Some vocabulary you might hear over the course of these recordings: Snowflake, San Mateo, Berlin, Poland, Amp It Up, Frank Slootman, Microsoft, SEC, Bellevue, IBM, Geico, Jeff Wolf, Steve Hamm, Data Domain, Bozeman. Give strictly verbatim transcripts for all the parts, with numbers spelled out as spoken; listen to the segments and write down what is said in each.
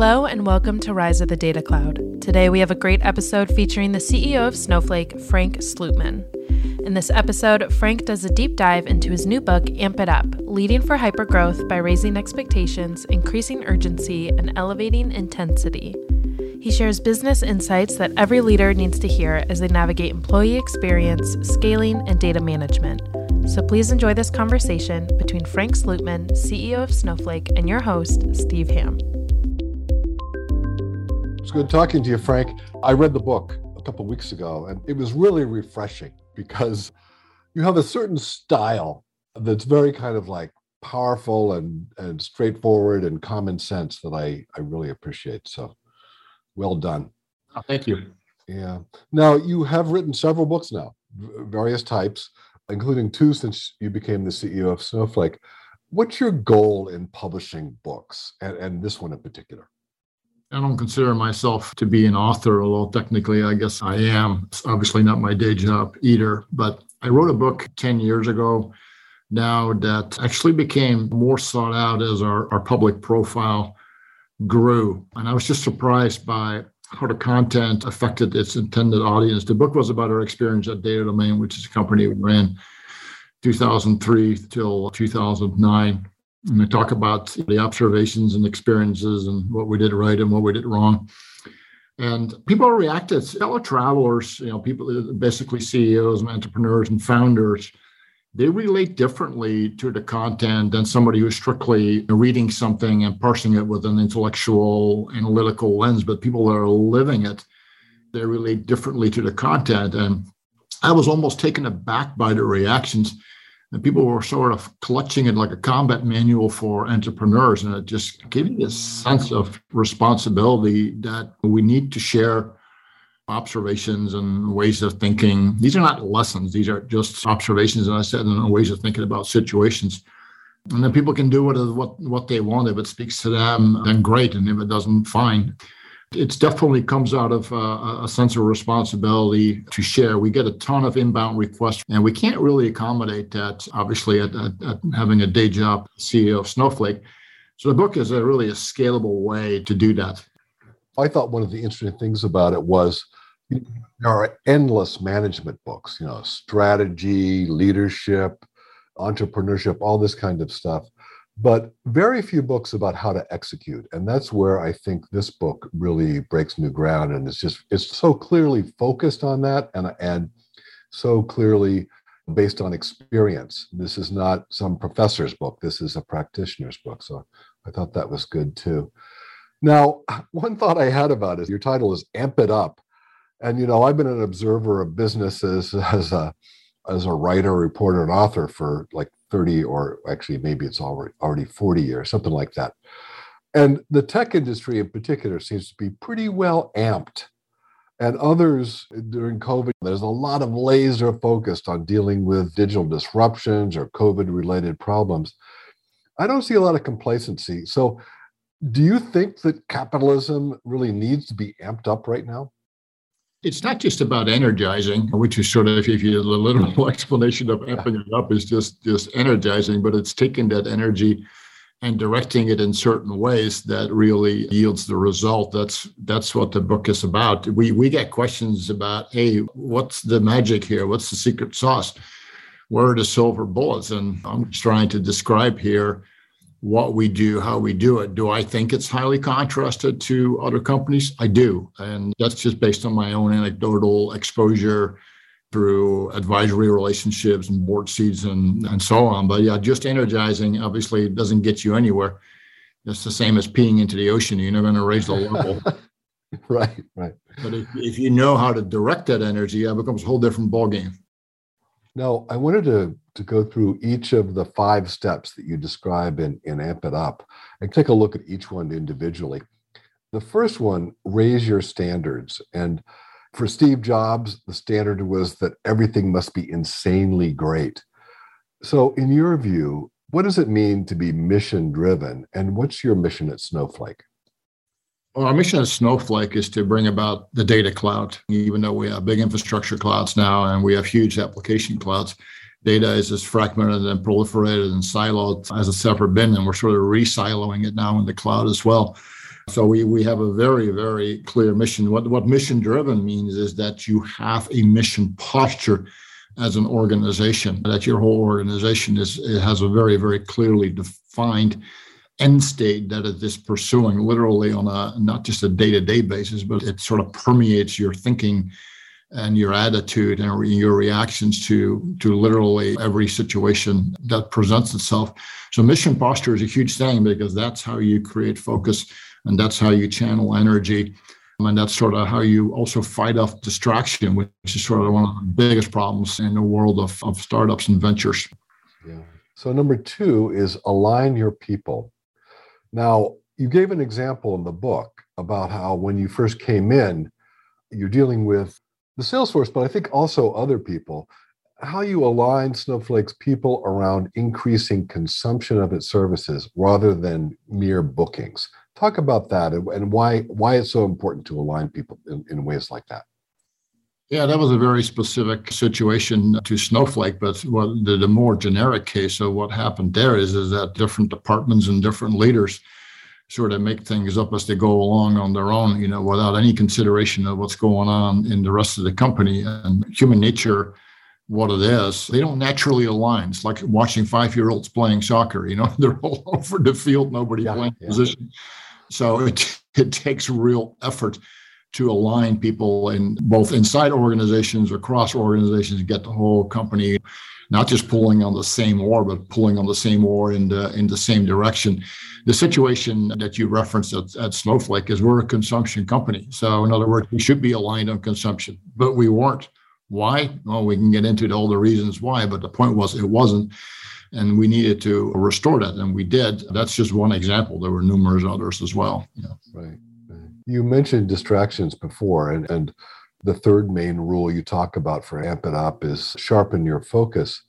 Hello and welcome to Rise of the Data Cloud. Today we have a great episode featuring the C E O of Snowflake, Frank Slootman. In this episode, Frank does a deep dive into his new book, Amp It Up, Leading for Hypergrowth by Raising Expectations, Increasing Urgency, and Elevating Intensity. He shares business insights that every leader needs to hear as they navigate employee experience, scaling, and data management. So please enjoy this conversation between Frank Slootman, C E O of Snowflake, and your host, Steve Hamm. It's good talking to you, Frank. I read the book a couple of weeks ago, and it was really refreshing because you have a certain style that's very kind of like powerful and, and straightforward and common sense that I, I really appreciate. So well done. Oh, thank you. Yeah. Now, you have written several books now, various types, including two since you became the C E O of Snowflake. What's your goal in publishing books, and, and this one in particular? I don't consider myself to be an author, although technically I guess I am. It's obviously not my day job either, but I wrote a book ten years ago now that actually became more sought out as our, our public profile grew. And I was just surprised by how the content affected its intended audience. The book was about our experience at Data Domain, which is a company we ran two thousand three till two thousand nine. And I talk about the observations and experiences and what we did right and what we did wrong. And people reacted, fellow travelers, you know, people, basically C E Os and entrepreneurs and founders, they relate differently to the content than somebody who's strictly reading something and parsing it with an intellectual, analytical lens. But people that are living it, they relate differently to the content. And I was almost taken aback by the reactions. And people were sort of clutching it like a combat manual for entrepreneurs. And it just gave me this sense of responsibility that we need to share observations and ways of thinking. These are not lessons. These are just observations, and I said, and ways of thinking about situations. And then people can do what, what, what they want. If it speaks to them, then great. And if it doesn't, fine. It definitely comes out of uh, a sense of responsibility to share. We get a ton of inbound requests, and we can't really accommodate that, obviously, at, at, at having a day job C E O of Snowflake. So the book is a really a scalable way to do that. I thought one of the interesting things about it was there are endless management books, you know, strategy, leadership, entrepreneurship, all this kind of stuff. But very few books about how to execute. And that's where I think this book really breaks new ground. And it's just, it's so clearly focused on that and, and so clearly based on experience. This is not some professor's book. This is a practitioner's book. So I thought that was good too. Now, one thought I had about it, your title is Amp It Up. And, you know, I've been an observer of businesses as a, as a writer, reporter, and author for like thirty, or actually maybe it's already already forty years, something like that. And the tech industry in particular seems to be pretty well amped. And others during COVID, there's a lot of laser focused on dealing with digital disruptions or COVID-related problems. I don't see a lot of complacency. So do you think that capitalism really needs to be amped up right now? It's not just about energizing, which is sort of, if you the literal explanation of amping it up is just, just energizing, but it's taking that energy and directing it in certain ways that really yields the result. That's that's what the book is about. We we get questions about, hey, what's the magic here? What's the secret sauce? Where are the silver bullets? And I'm trying to describe here what we do, how we do it. Do I think it's highly contrasted to other companies? I do. And that's just based on my own anecdotal exposure through advisory relationships and board seats and, and so on. But yeah, just energizing obviously doesn't get you anywhere. It's the same as peeing into the ocean. You're not going to raise the level. Right, right. But if, if you know how to direct that energy, it becomes a whole different ballgame. Now, I wanted to, to go through each of the five steps that you describe in, in Amp It Up and take a look at each one individually. The first one, raise your standards. And for Steve Jobs, the standard was that everything must be insanely great. So in your view, what does it mean to be mission-driven? And what's your mission at Snowflake? Well, our mission at Snowflake is to bring about the data cloud. Even though we have big infrastructure clouds now and we have huge application clouds, data is as fragmented and proliferated and siloed as a separate bin, and we're sort of re-siloing it now in the cloud as well. So we, we have a very, very clear mission. What, what mission-driven means is that you have a mission posture as an organization, that your whole organization is it has a very, very clearly defined end state that it is pursuing, literally on a not just a day-to-day basis, but it sort of permeates your thinking and your attitude and your reactions to, to literally every situation that presents itself. So mission posture is a huge thing because that's how you create focus and that's how you channel energy. And that's sort of how you also fight off distraction, which is sort of one of the biggest problems in the world of, of startups and ventures. Yeah. So number two is align your people. Now, you gave an example in the book about how when you first came in, you're dealing with the sales force, but I think also other people, how you align Snowflake's people around increasing consumption of its services rather than mere bookings. Talk about that and why why it's so important to align people in, in ways like that. Yeah, that was a very specific situation to Snowflake, but what the, the more generic case of what happened there is, is that different departments and different leaders sort of make things up as they go along on their own, you know, without any consideration of what's going on in the rest of the company. And human nature, what it is, they don't naturally align. It's like watching five-year-olds playing soccer, you know, they're all over the field, nobody yeah, playing yeah. position. So it, it takes real effort to align people in both inside organizations or cross organizations to get the whole company, not just pulling on the same oar, but pulling on the same oar in the, in the same direction. The situation that you referenced at, at Snowflake is we're a consumption company. So in other words, we should be aligned on consumption, but we weren't. Why? Well, we can get into all the reasons why, but the point was it wasn't, and we needed to restore that, and we did. That's just one example. There were numerous others as well. Yeah. Right. Right. You mentioned distractions before, and and. The third main rule you talk about for Amp It Up is sharpen your focus.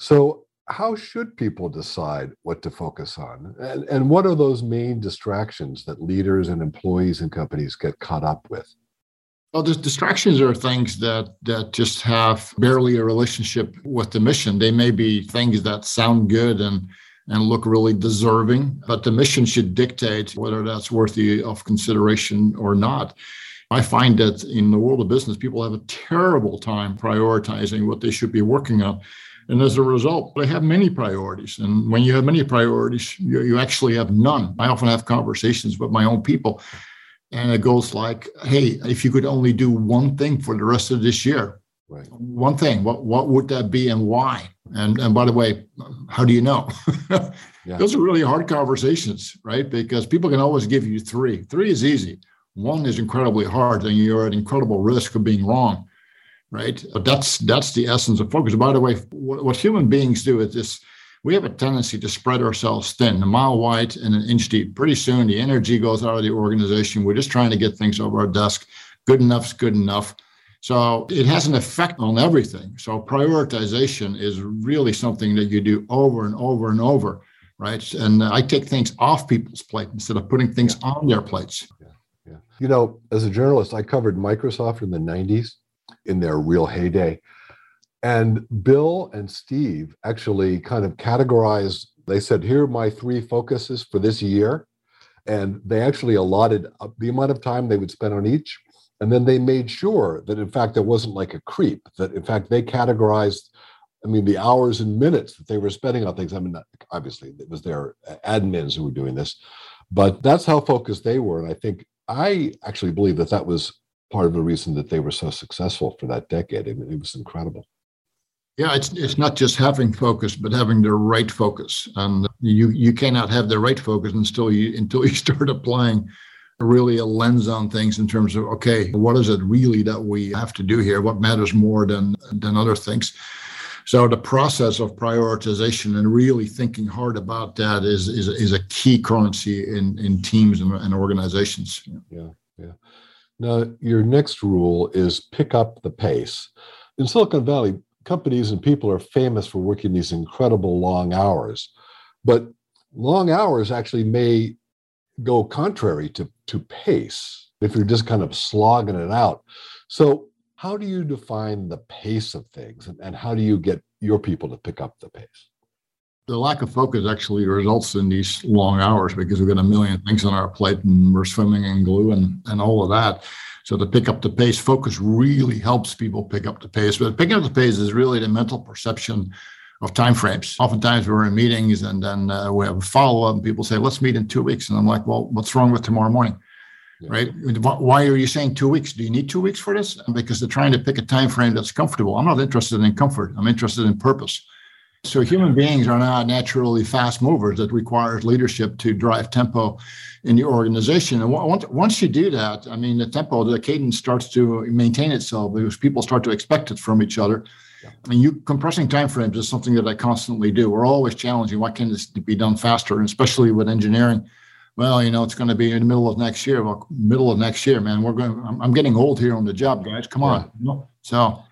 So how should people decide what to focus on? And, and what are those main distractions that leaders and employees and companies get caught up with? Well, the distractions are things that, that just have barely a relationship with the mission. They may be things that sound good and and look really deserving, but the mission should dictate whether that's worthy of consideration or not. I find that in the world of business, people have a terrible time prioritizing what they should be working on. And as a result, they have many priorities. And when you have many priorities, you, you actually have none. I often have conversations with my own people. And it goes like, hey, if you could only do one thing for the rest of this year, right. one thing, what, what would that be and why? And and by the way, how do you know? yeah. Those are really hard conversations, right? Because people can always give you three. Three is easy. One is incredibly hard, and you're at incredible risk of being wrong, right? But that's that's the essence of focus. By the way, what, what human beings do is this: we have a tendency to spread ourselves thin, a mile wide and an inch deep. Pretty soon, the energy goes out of the organization. We're just trying to get things over our desk. Good enough's good enough. So it has an effect on everything. So prioritization is really something that you do over and over and over, right? And I take things off people's plate instead of putting things yeah. on their plates. Yeah. Yeah. You know, as a journalist, I covered Microsoft in the nineties in their real heyday. And Bill and Steve actually kind of categorized, they said, here are my three focuses for this year. And they actually allotted the amount of time they would spend on each. And then they made sure that, in fact, there wasn't like a creep, that, in fact, they categorized, I mean, the hours and minutes that they were spending on things. I mean, obviously, it was their admins who were doing this. But that's how focused they were. And I think I actually believe that that was part of the reason that they were so successful for that decade. I mean, it was incredible. Yeah, it's it's not just having focus, but having the right focus. And you you cannot have the right focus until you until you start applying really a lens on things in terms of, okay, what is it really that we have to do here? What matters more than than other things? So the process of prioritization and really thinking hard about that is is, is a key currency in, in teams and, and organizations. Yeah, yeah. Now, your next rule is pick up the pace. In Silicon Valley, companies and people are famous for working these incredible long hours, but long hours actually may go contrary to, to pace if you're just kind of slogging it out. So how do you define the pace of things, and, and how do you get your people to pick up the pace? The lack of focus actually results in these long hours because we've got a million things on our plate and we're swimming in glue and, and all of that. So to pick up the pace, focus really helps people pick up the pace. But picking up the pace is really the mental perception of timeframes. Oftentimes we're in meetings and then uh, we have a follow-up and people say, let's meet in two weeks. And I'm like, well, what's wrong with tomorrow morning? Yeah. Right? Why are you saying two weeks? Do you need two weeks for this? Because they're trying to pick a time frame that's comfortable. I'm not interested in comfort. I'm interested in purpose. So human beings are not naturally fast movers. That requires leadership to drive tempo in the organization. And once you do that, I mean, the tempo, the cadence starts to maintain itself because people start to expect it from each other. Yeah. And you compressing timeframes is something that I constantly do. We're always challenging, why can't this be done faster? And especially with engineering. Well, you know, it's going to be in the middle of next year. Well, middle of next year, man. We're going. I'm getting old here on the job, guys. Come on. Yeah. So.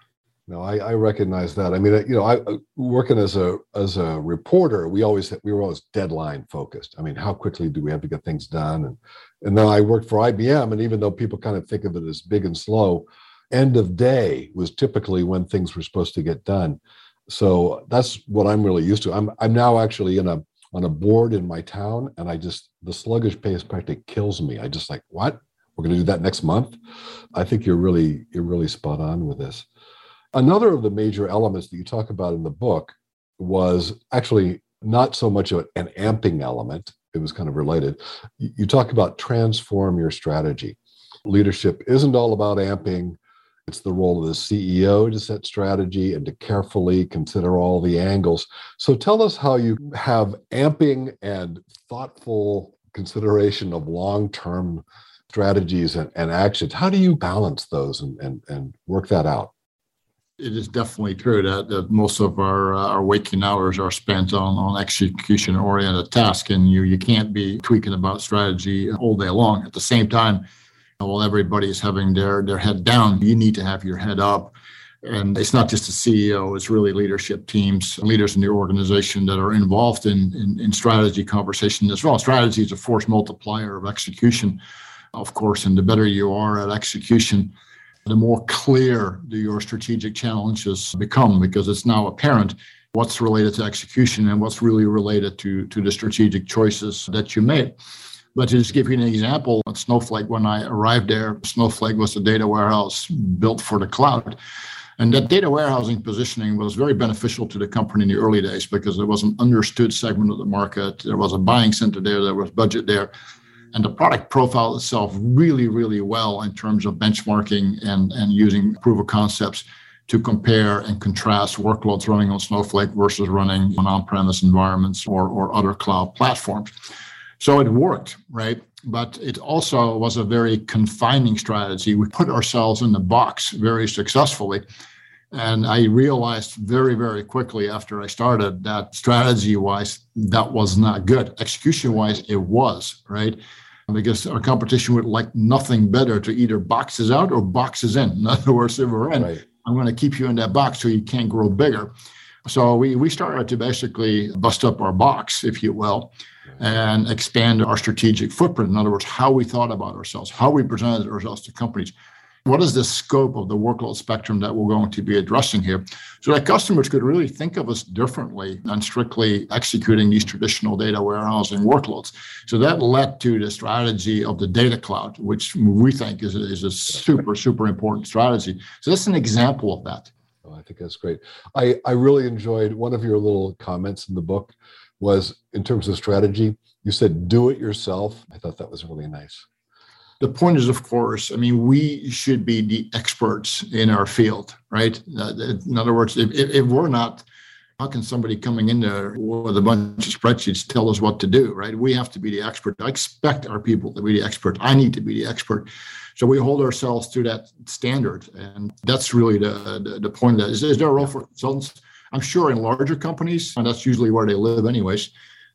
No, I, I recognize that. I mean, you know, I working as a as a reporter, we always we were always deadline focused. I mean, how quickly do we have to get things done? And and then I worked for I B M, and even though people kind of think of it as big and slow, end of day was typically when things were supposed to get done. So that's what I'm really used to. I'm I'm now actually in a on a board in my town, and I just the sluggish pace practically kills me. I just like, what? We're going to do that next month? I think you're really you're really spot on with this. Another of the major elements that you talk about in the book was actually not so much of an amping element. It was kind of related. You talk about transform your strategy. Leadership isn't all about amping. It's the role of the C E O to set strategy and to carefully consider all the angles. So tell us how you have amping and thoughtful consideration of long-term strategies and, and actions. How do you balance those and, and, and work that out? It is definitely true that, that most of our uh, our waking hours are spent on, on execution-oriented tasks, and you you can't be tweaking about strategy all day long. At the same time, while everybody's having their, their head down, you need to have your head up. And it's not just the C E O, it's really leadership teams, leaders in the organization that are involved in, in, in strategy conversation as well. Strategy is a force multiplier of execution, of course, and the better you are at execution, the more clear do your strategic challenges become, because it's now apparent what's related to execution and what's really related to, to the strategic choices that you made. But to just give you an example, at Snowflake, when I arrived there, Snowflake was a data warehouse built for the cloud. And that data warehousing positioning was very beneficial to the company in the early days because there was an understood segment of the market. There was a buying center there. There was budget there. And the product profiled itself really, really well in terms of benchmarking and, and using proof of concepts to compare and contrast workloads running on Snowflake versus running on on-premise environments or, or other cloud platforms. So it worked, right? But it also was a very confining strategy. We put ourselves in the box very successfully. And I realized very, very quickly after I started that strategy-wise, that was not good. Execution-wise, it was, right? Because our competition would like nothing better to either box us out or box us in. In other words, if we're in, right, I'm going to keep you in that box so you can't grow bigger. So we, we started to basically bust up our box, if you will, and expand our strategic footprint. In other words, how we thought about ourselves, how we presented ourselves to companies. What is the scope of the workload spectrum that we're going to be addressing here? So that customers could really think of us differently than strictly executing these traditional data warehousing workloads. So that led to the strategy of the data cloud, which we think is a, is a super, super important strategy. So that's an example of that. Oh, I think that's great. I, I really enjoyed one of your little comments in the book was in terms of strategy, you said, do it yourself. I thought that was really nice. The point is, of course, I mean, we should be the experts in our field, right? In other words, if, if we're not, how can somebody coming in there with a bunch of spreadsheets tell us what to do, right? We have to be the expert. I expect our people to be the expert. I need to be the expert. So we hold ourselves to that standard. And that's really the, the, the point. That is, is there a role for consultants? I'm sure in larger companies, and that's usually where they live anyways.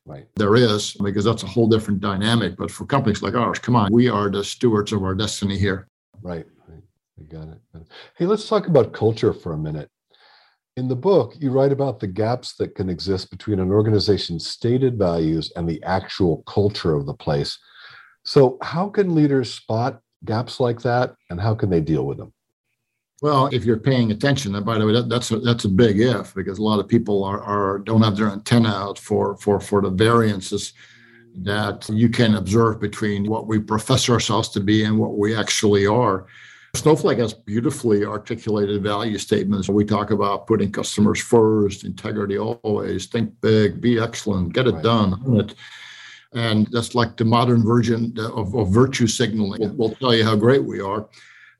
Right. There is, because that's a whole different dynamic. But for companies like ours, come on, we are the stewards of our destiny here. Right. Right. You got it. got it. Hey, let's talk about culture for a minute. In the book, you write about the gaps that can exist between an organization's stated values and the actual culture of the place. So how can leaders spot gaps like that, and how can they deal with them? Well, if you're paying attention, and by the way, that, that's a, that's a big if, because a lot of people are, are don't have their antenna out for for for the variances that you can observe between what we profess ourselves to be and what we actually are. Snowflake has beautifully articulated value statements. We talk about putting customers first, integrity always, think big, be excellent, get it right. done. And that's like the modern version of, of virtue signaling. We'll, we'll tell you how great we are.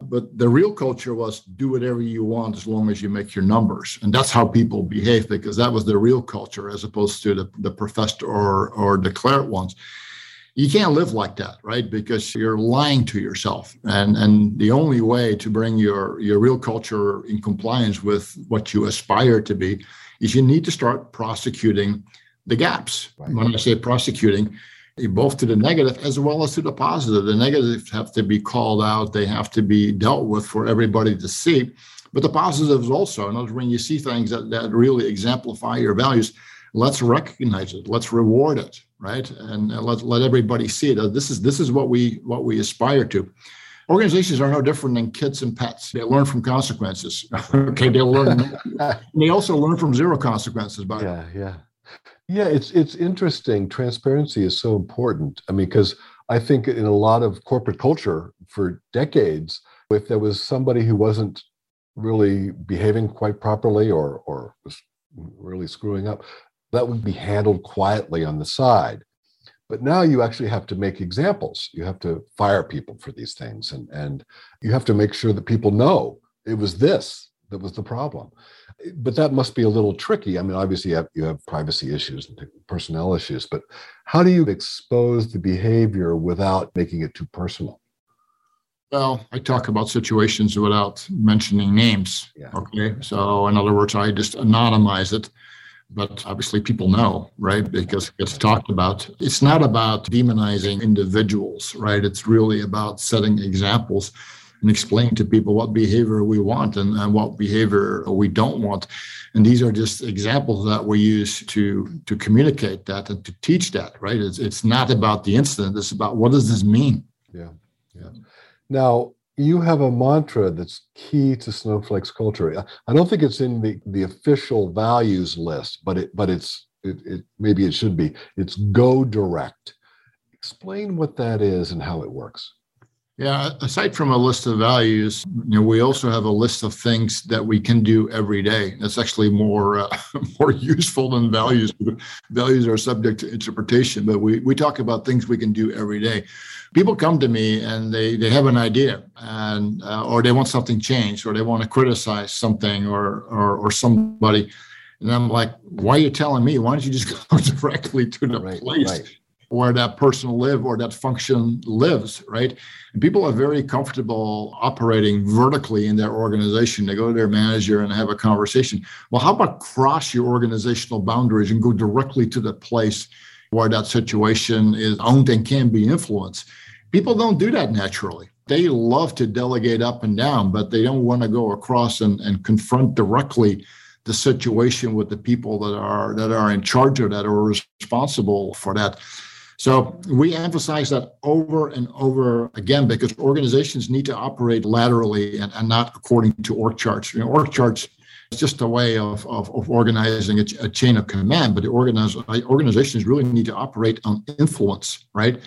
But the real culture was do whatever you want as long as you make your numbers. And that's how people behave, because that was the real culture as opposed to the, the professed or, or declared ones. You can't live like that, right? Because you're lying to yourself. And and the only way to bring your, your real culture in compliance with what you aspire to be is you need to start prosecuting the gaps. Right. When I say prosecuting, both to the negative as well as to the positive. The negatives have to be called out. They have to be dealt with for everybody to see. But the positives also, in other words, when you see things that, that really exemplify your values, let's recognize it. Let's reward it, right? And let let everybody see it. This is this is what we what we aspire to. Organizations are no different than kids and pets. They learn from consequences. Okay, they learn. They also learn from zero consequences. By yeah, way. yeah, yeah. It's it's interesting. Transparency is so important. I mean, because I think in a lot of corporate culture for decades, if there was somebody who wasn't really behaving quite properly or or was really screwing up, that would be handled quietly on the side. But now you actually have to make examples. You have to fire people for these things. And, and you have to make sure that people know it was this that was the problem. But that must be a little tricky. I mean, obviously you have, you have privacy issues and personnel issues, but how do you expose the behavior without making it too personal? Well, I talk about situations without mentioning names. Yeah. Okay. So in other words, I just anonymize it. But obviously people know, right, because it's talked about. It's not about demonizing individuals, right? It's really about setting examples and explaining to people what behavior we want and, and what behavior we don't want. And these are just examples that we use to, to communicate that and to teach that, right? It's, it's not about the incident. It's about what does this mean? Yeah, yeah. Now, you have a mantra that's key to Snowflake's culture. I don't think it's in the, the official values list, but it but it's it, it maybe it should be. It's go direct. Explain what that is and how it works. Yeah, aside from a list of values, you know, we also have a list of things that we can do every day. That's actually more uh, more useful than values. Values are subject to interpretation, but we, we talk about things we can do every day. People come to me and they, they have an idea, and uh, or they want something changed, or they want to criticize something or or, or somebody, and I'm like, why are you telling me? Why don't you just go directly to the right, place? Right. Where that person live or that function lives, right? And people are very comfortable operating vertically in their organization. They go to their manager and have a conversation. Well, how about cross your organizational boundaries and go directly to the place where that situation is owned and can be influenced? People don't do that naturally. They love to delegate up and down, but they don't want to go across and, and confront directly the situation with the people that are that are in charge of that or responsible for that. So we emphasize that over and over again, because organizations need to operate laterally and, and not according to org charts. You know, org charts is just a way of, of, of organizing a, a chain of command, but the organize, organizations really need to operate on influence, right?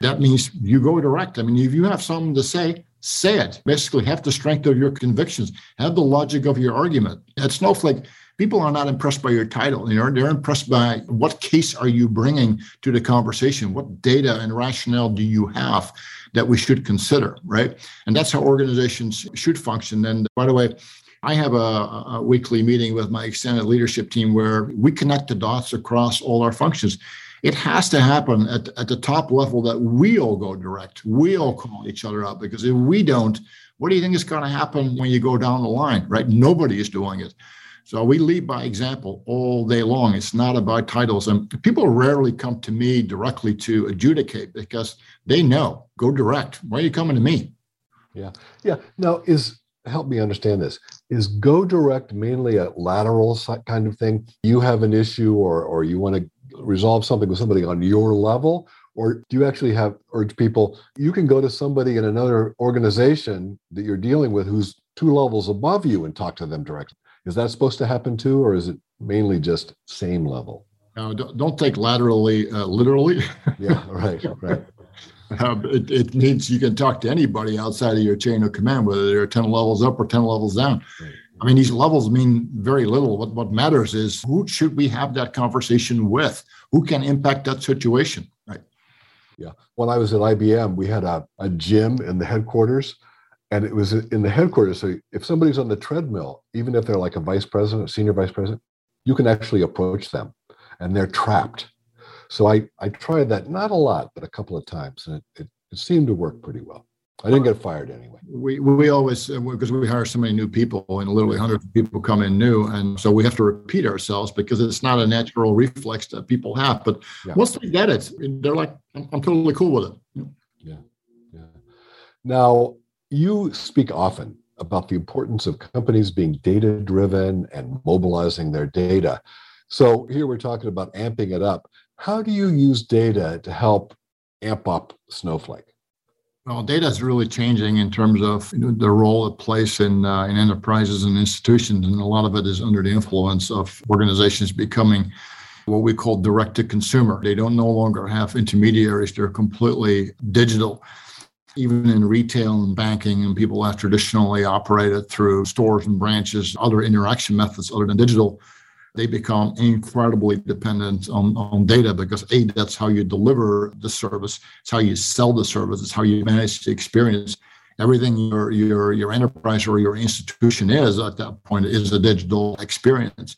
That means you go direct. I mean, if you have something to say, say it. Basically, have the strength of your convictions. Have the logic of your argument. At Snowflake, people are not impressed by your title. You know, they're impressed by what case are you bringing to the conversation? What data and rationale do you have that we should consider, right? And that's how organizations should function. And by the way, I have a, a weekly meeting with my extended leadership team where we connect the dots across all our functions. It has to happen at, at the top level that we all go direct. We all call each other out, because if we don't, what do you think is going to happen when you go down the line, right? Nobody is doing it. So we lead by example all day long. It's not about titles. And people rarely come to me directly to adjudicate, because they know, go direct. Why are you coming to me? Yeah. Yeah. Now, is help me understand this. Is go direct mainly a lateral kind of thing? You have an issue or or you want to resolve something with somebody on your level? Or do you actually have urge people, you can go to somebody in another organization that you're dealing with who's two levels above you and talk to them directly. Is that supposed to happen too, or is it mainly just same level? No, don't, don't take laterally uh, literally. Yeah, right, right. Uh, it, it needs, you can talk to anybody outside of your chain of command, whether they're ten levels up or ten levels down. Right. I mean, these levels mean very little. What, what matters is who should we have that conversation with? Who can impact that situation, right? Yeah. When I was at I B M, we had a, a gym in the headquarters, and it was in the headquarters. So if somebody's on the treadmill, even if they're like a vice president, senior vice president, you can actually approach them and they're trapped. So I, I tried that, not a lot, but a couple of times, and it, it, it seemed to work pretty well. I didn't get fired anyway. We we always, because we hire so many new people, and literally hundreds of people come in new, and so we have to repeat ourselves because it's not a natural reflex that people have. But yeah. once they get it, they're like, I'm, I'm totally cool with it. Yeah, yeah. Now, you speak often about the importance of companies being data-driven and mobilizing their data. So here we're talking about amping it up. How do you use data to help amp up Snowflake? Well, data is really changing in terms of the role it plays in, uh, in enterprises and institutions, and a lot of it is under the influence of organizations becoming what we call direct-to-consumer. They don't no longer have intermediaries. They're completely digital. Even in retail and banking, and people have traditionally operated through stores and branches, other interaction methods other than digital, they become incredibly dependent on, on data because, A, that's how you deliver the service. It's how you sell the service. It's how you manage the experience. Everything your your your enterprise or your institution is at that point is a digital experience.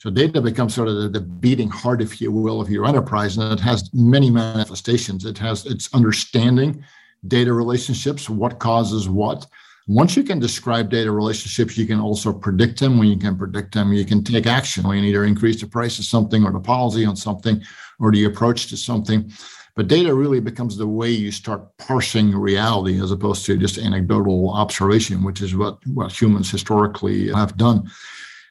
So data becomes sort of the, the beating heart, if you will, of your enterprise, and it has many manifestations. It has its understanding, data relationships, what causes what. Once you can describe data relationships, you can also predict them. When you can predict them, you can take action. You can either increase the price of something or the policy on something or the approach to something. But data really becomes the way you start parsing reality as opposed to just anecdotal observation, which is what, what humans historically have done.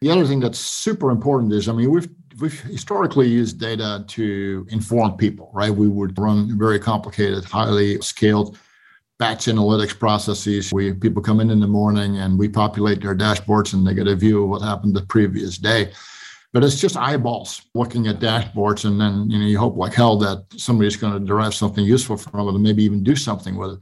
The other thing that's super important is, I mean, we've We've historically used data to inform people, right? We would run very complicated, highly scaled batch analytics processes. We people come in in the morning and we populate their dashboards and they get a view of what happened the previous day. But it's just eyeballs looking at dashboards, and then you know you hope like hell that somebody's going to derive something useful from it and maybe even do something with it.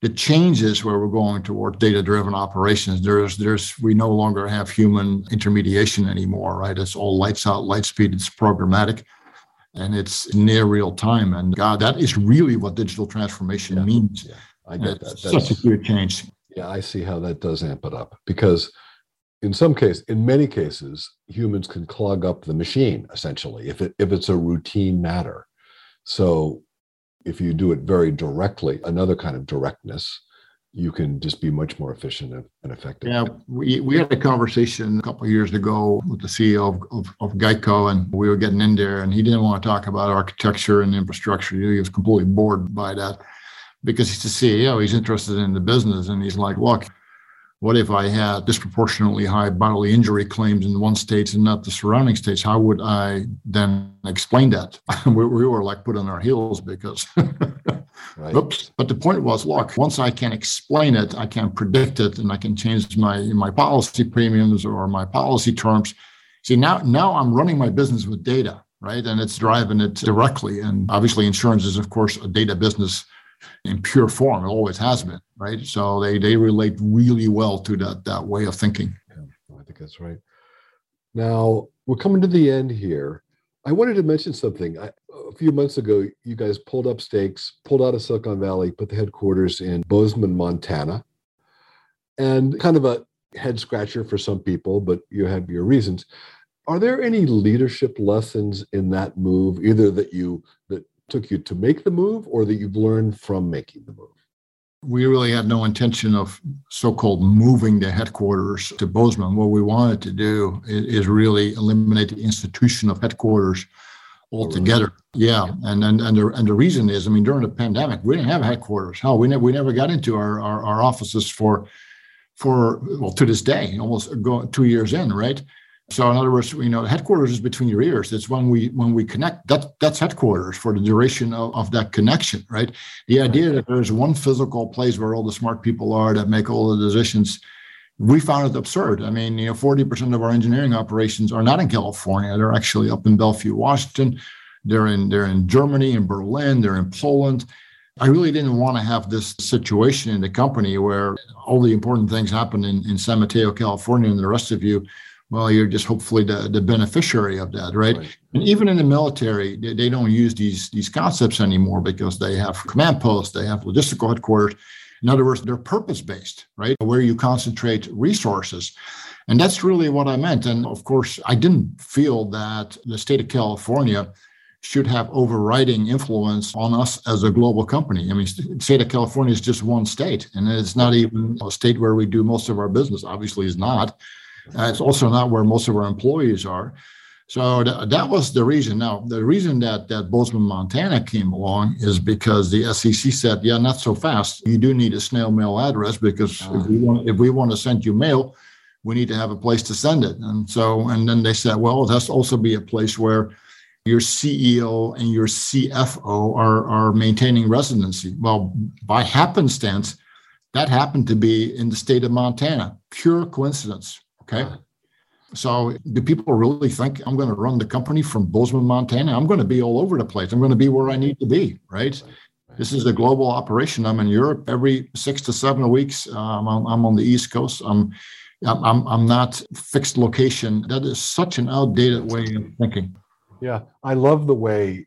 The changes where we're going toward data-driven operations, there's, there's, we no longer have human intermediation anymore, right? It's all lights out, light speed, it's programmatic, and it's near real time. And God, that is really what digital transformation yeah. means. Yeah, I get that. That's such a huge change. Yeah, I see how that does amp it up, because in some cases, in many cases, humans can clog up the machine, essentially, if it, if it's a routine matter. So if you do it very directly, another kind of directness, you can just be much more efficient and effective. Yeah, we, we had a conversation a couple of years ago with the C E O of, of, of Geico, and we were getting in there, and he didn't want to talk about architecture and infrastructure. He was completely bored by that because he's the C E O. He's interested in the business, and he's like, look, what if I had disproportionately high bodily injury claims in one state and not the surrounding states? How would I then explain that? we, we were like put on our heels because, right. oops. But the point was, look, once I can explain it, I can predict it, and I can change my, my policy premiums or my policy terms. See, now, now I'm running my business with data, right? And it's driving it directly. And obviously insurance is, of course, a data business in pure form. It always has been, right? So they they relate really well to that that way of thinking. Yeah, I think that's right. Now, we're coming to the end here. I wanted to mention something. I, a few months ago, you guys pulled up stakes, pulled out of Silicon Valley, put the headquarters in Bozeman, Montana, and kind of a head scratcher for some people, but you had your reasons. Are there any leadership lessons in that move, either that you that took you to make the move or that you've learned from making the move? We really had no intention of so-called moving the headquarters to Bozeman. What we wanted to do is really eliminate the institution of headquarters altogether. Oh, really? Yeah. And and and the, and the reason is, I mean, during the pandemic, we didn't have headquarters. Hell, we never we never got into our, our, our offices for for well to this day, almost go two years in, right? So in other words, you know, headquarters is between your ears. It's when we when we connect, that that's headquarters for the duration of, of that connection, right? The idea that there's one physical place where all the smart people are that make all the decisions we found it absurd. I mean, you know, forty percent of our engineering operations are not in California. They're actually up in Bellevue, Washington. They're in they're in Germany, in Berlin, they're in Poland. I really didn't want to have this situation in the company where all the important things happen in, in San Mateo, California, and the rest of you, well, you're just hopefully the, the beneficiary of that, right? right? And even in the military, they, they don't use these, these concepts anymore because they have command posts, they have logistical headquarters. In other words, they're purpose-based, right? Where you concentrate resources. And that's really what I meant. And of course, I didn't feel that the state of California should have overriding influence on us as a global company. I mean, the state of California is just one state, and it's not even a state where we do most of our business, obviously is not. Uh, it's also not where most of our employees are. So th- that was the reason. Now, the reason that, that Bozeman, Montana came along is because the S E C said, yeah, not so fast. You do need a snail mail address because oh. if we want, if we want to send you mail, we need to have a place to send it. And so, and then they said, well, that's also be a place where your C E O and your C F O are, are maintaining residency. Well, by happenstance, that happened to be in the state of Montana. Pure coincidence, okay? So do people really think I'm going to run the company from Bozeman, Montana? I'm going to be all over the place. I'm going to be where I need to be, right? This is a global operation. I'm in Europe every six to seven weeks. Um, I'm, I'm on the East Coast. I'm, I'm, I'm not fixed location. That is such an outdated way of thinking. Yeah, I love the way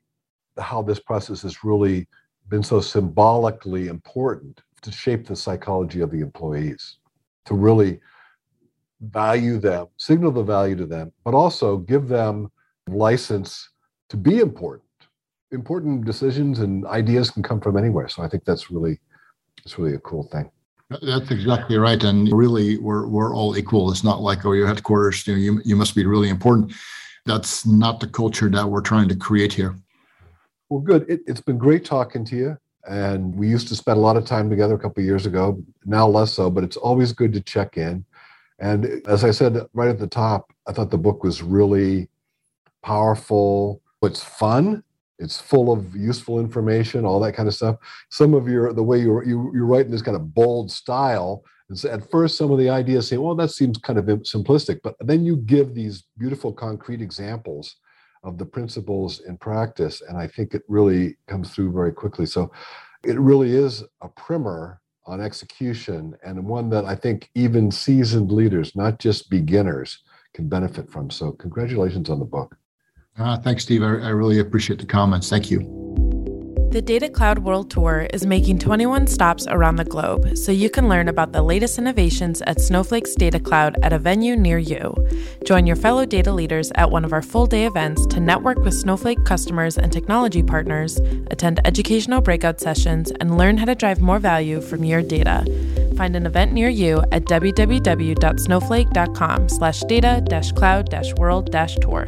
how this process has really been so symbolically important to shape the psychology of the employees, to really value them, signal the value to them, but also give them license to be important. Important decisions and ideas can come from anywhere. So I think that's really, it's really a cool thing. That's exactly right. And really, we're we're all equal. It's not like, oh, your headquarters, you know, you, you must be really important. That's not the culture that we're trying to create here. Well, good. It, it's been great talking to you. And we used to spend a lot of time together a couple of years ago, now less so, but it's always good to check in. And as I said right at the top, I thought the book was really powerful. It's fun. It's full of useful information, all that kind of stuff. Some of your, the way you, you, you write in this kind of bold style, and so at first, some of the ideas say, well, that seems kind of simplistic, but then you give these beautiful concrete examples of the principles in practice, and I think it really comes through very quickly. So it really is a primer on execution, and one that I think even seasoned leaders, not just beginners, can benefit from. So congratulations on the book. Uh, thanks, Steve. I, I really appreciate the comments. Thank you. The Data Cloud World Tour is making twenty-one stops around the globe, so you can learn about the latest innovations at Snowflake's Data Cloud at a venue near you. Join your fellow data leaders at one of our full-day events to network with Snowflake customers and technology partners, attend educational breakout sessions, and learn how to drive more value from your data. Find an event near you at w w w dot snowflake dot com slash data dash cloud dash world dash tour.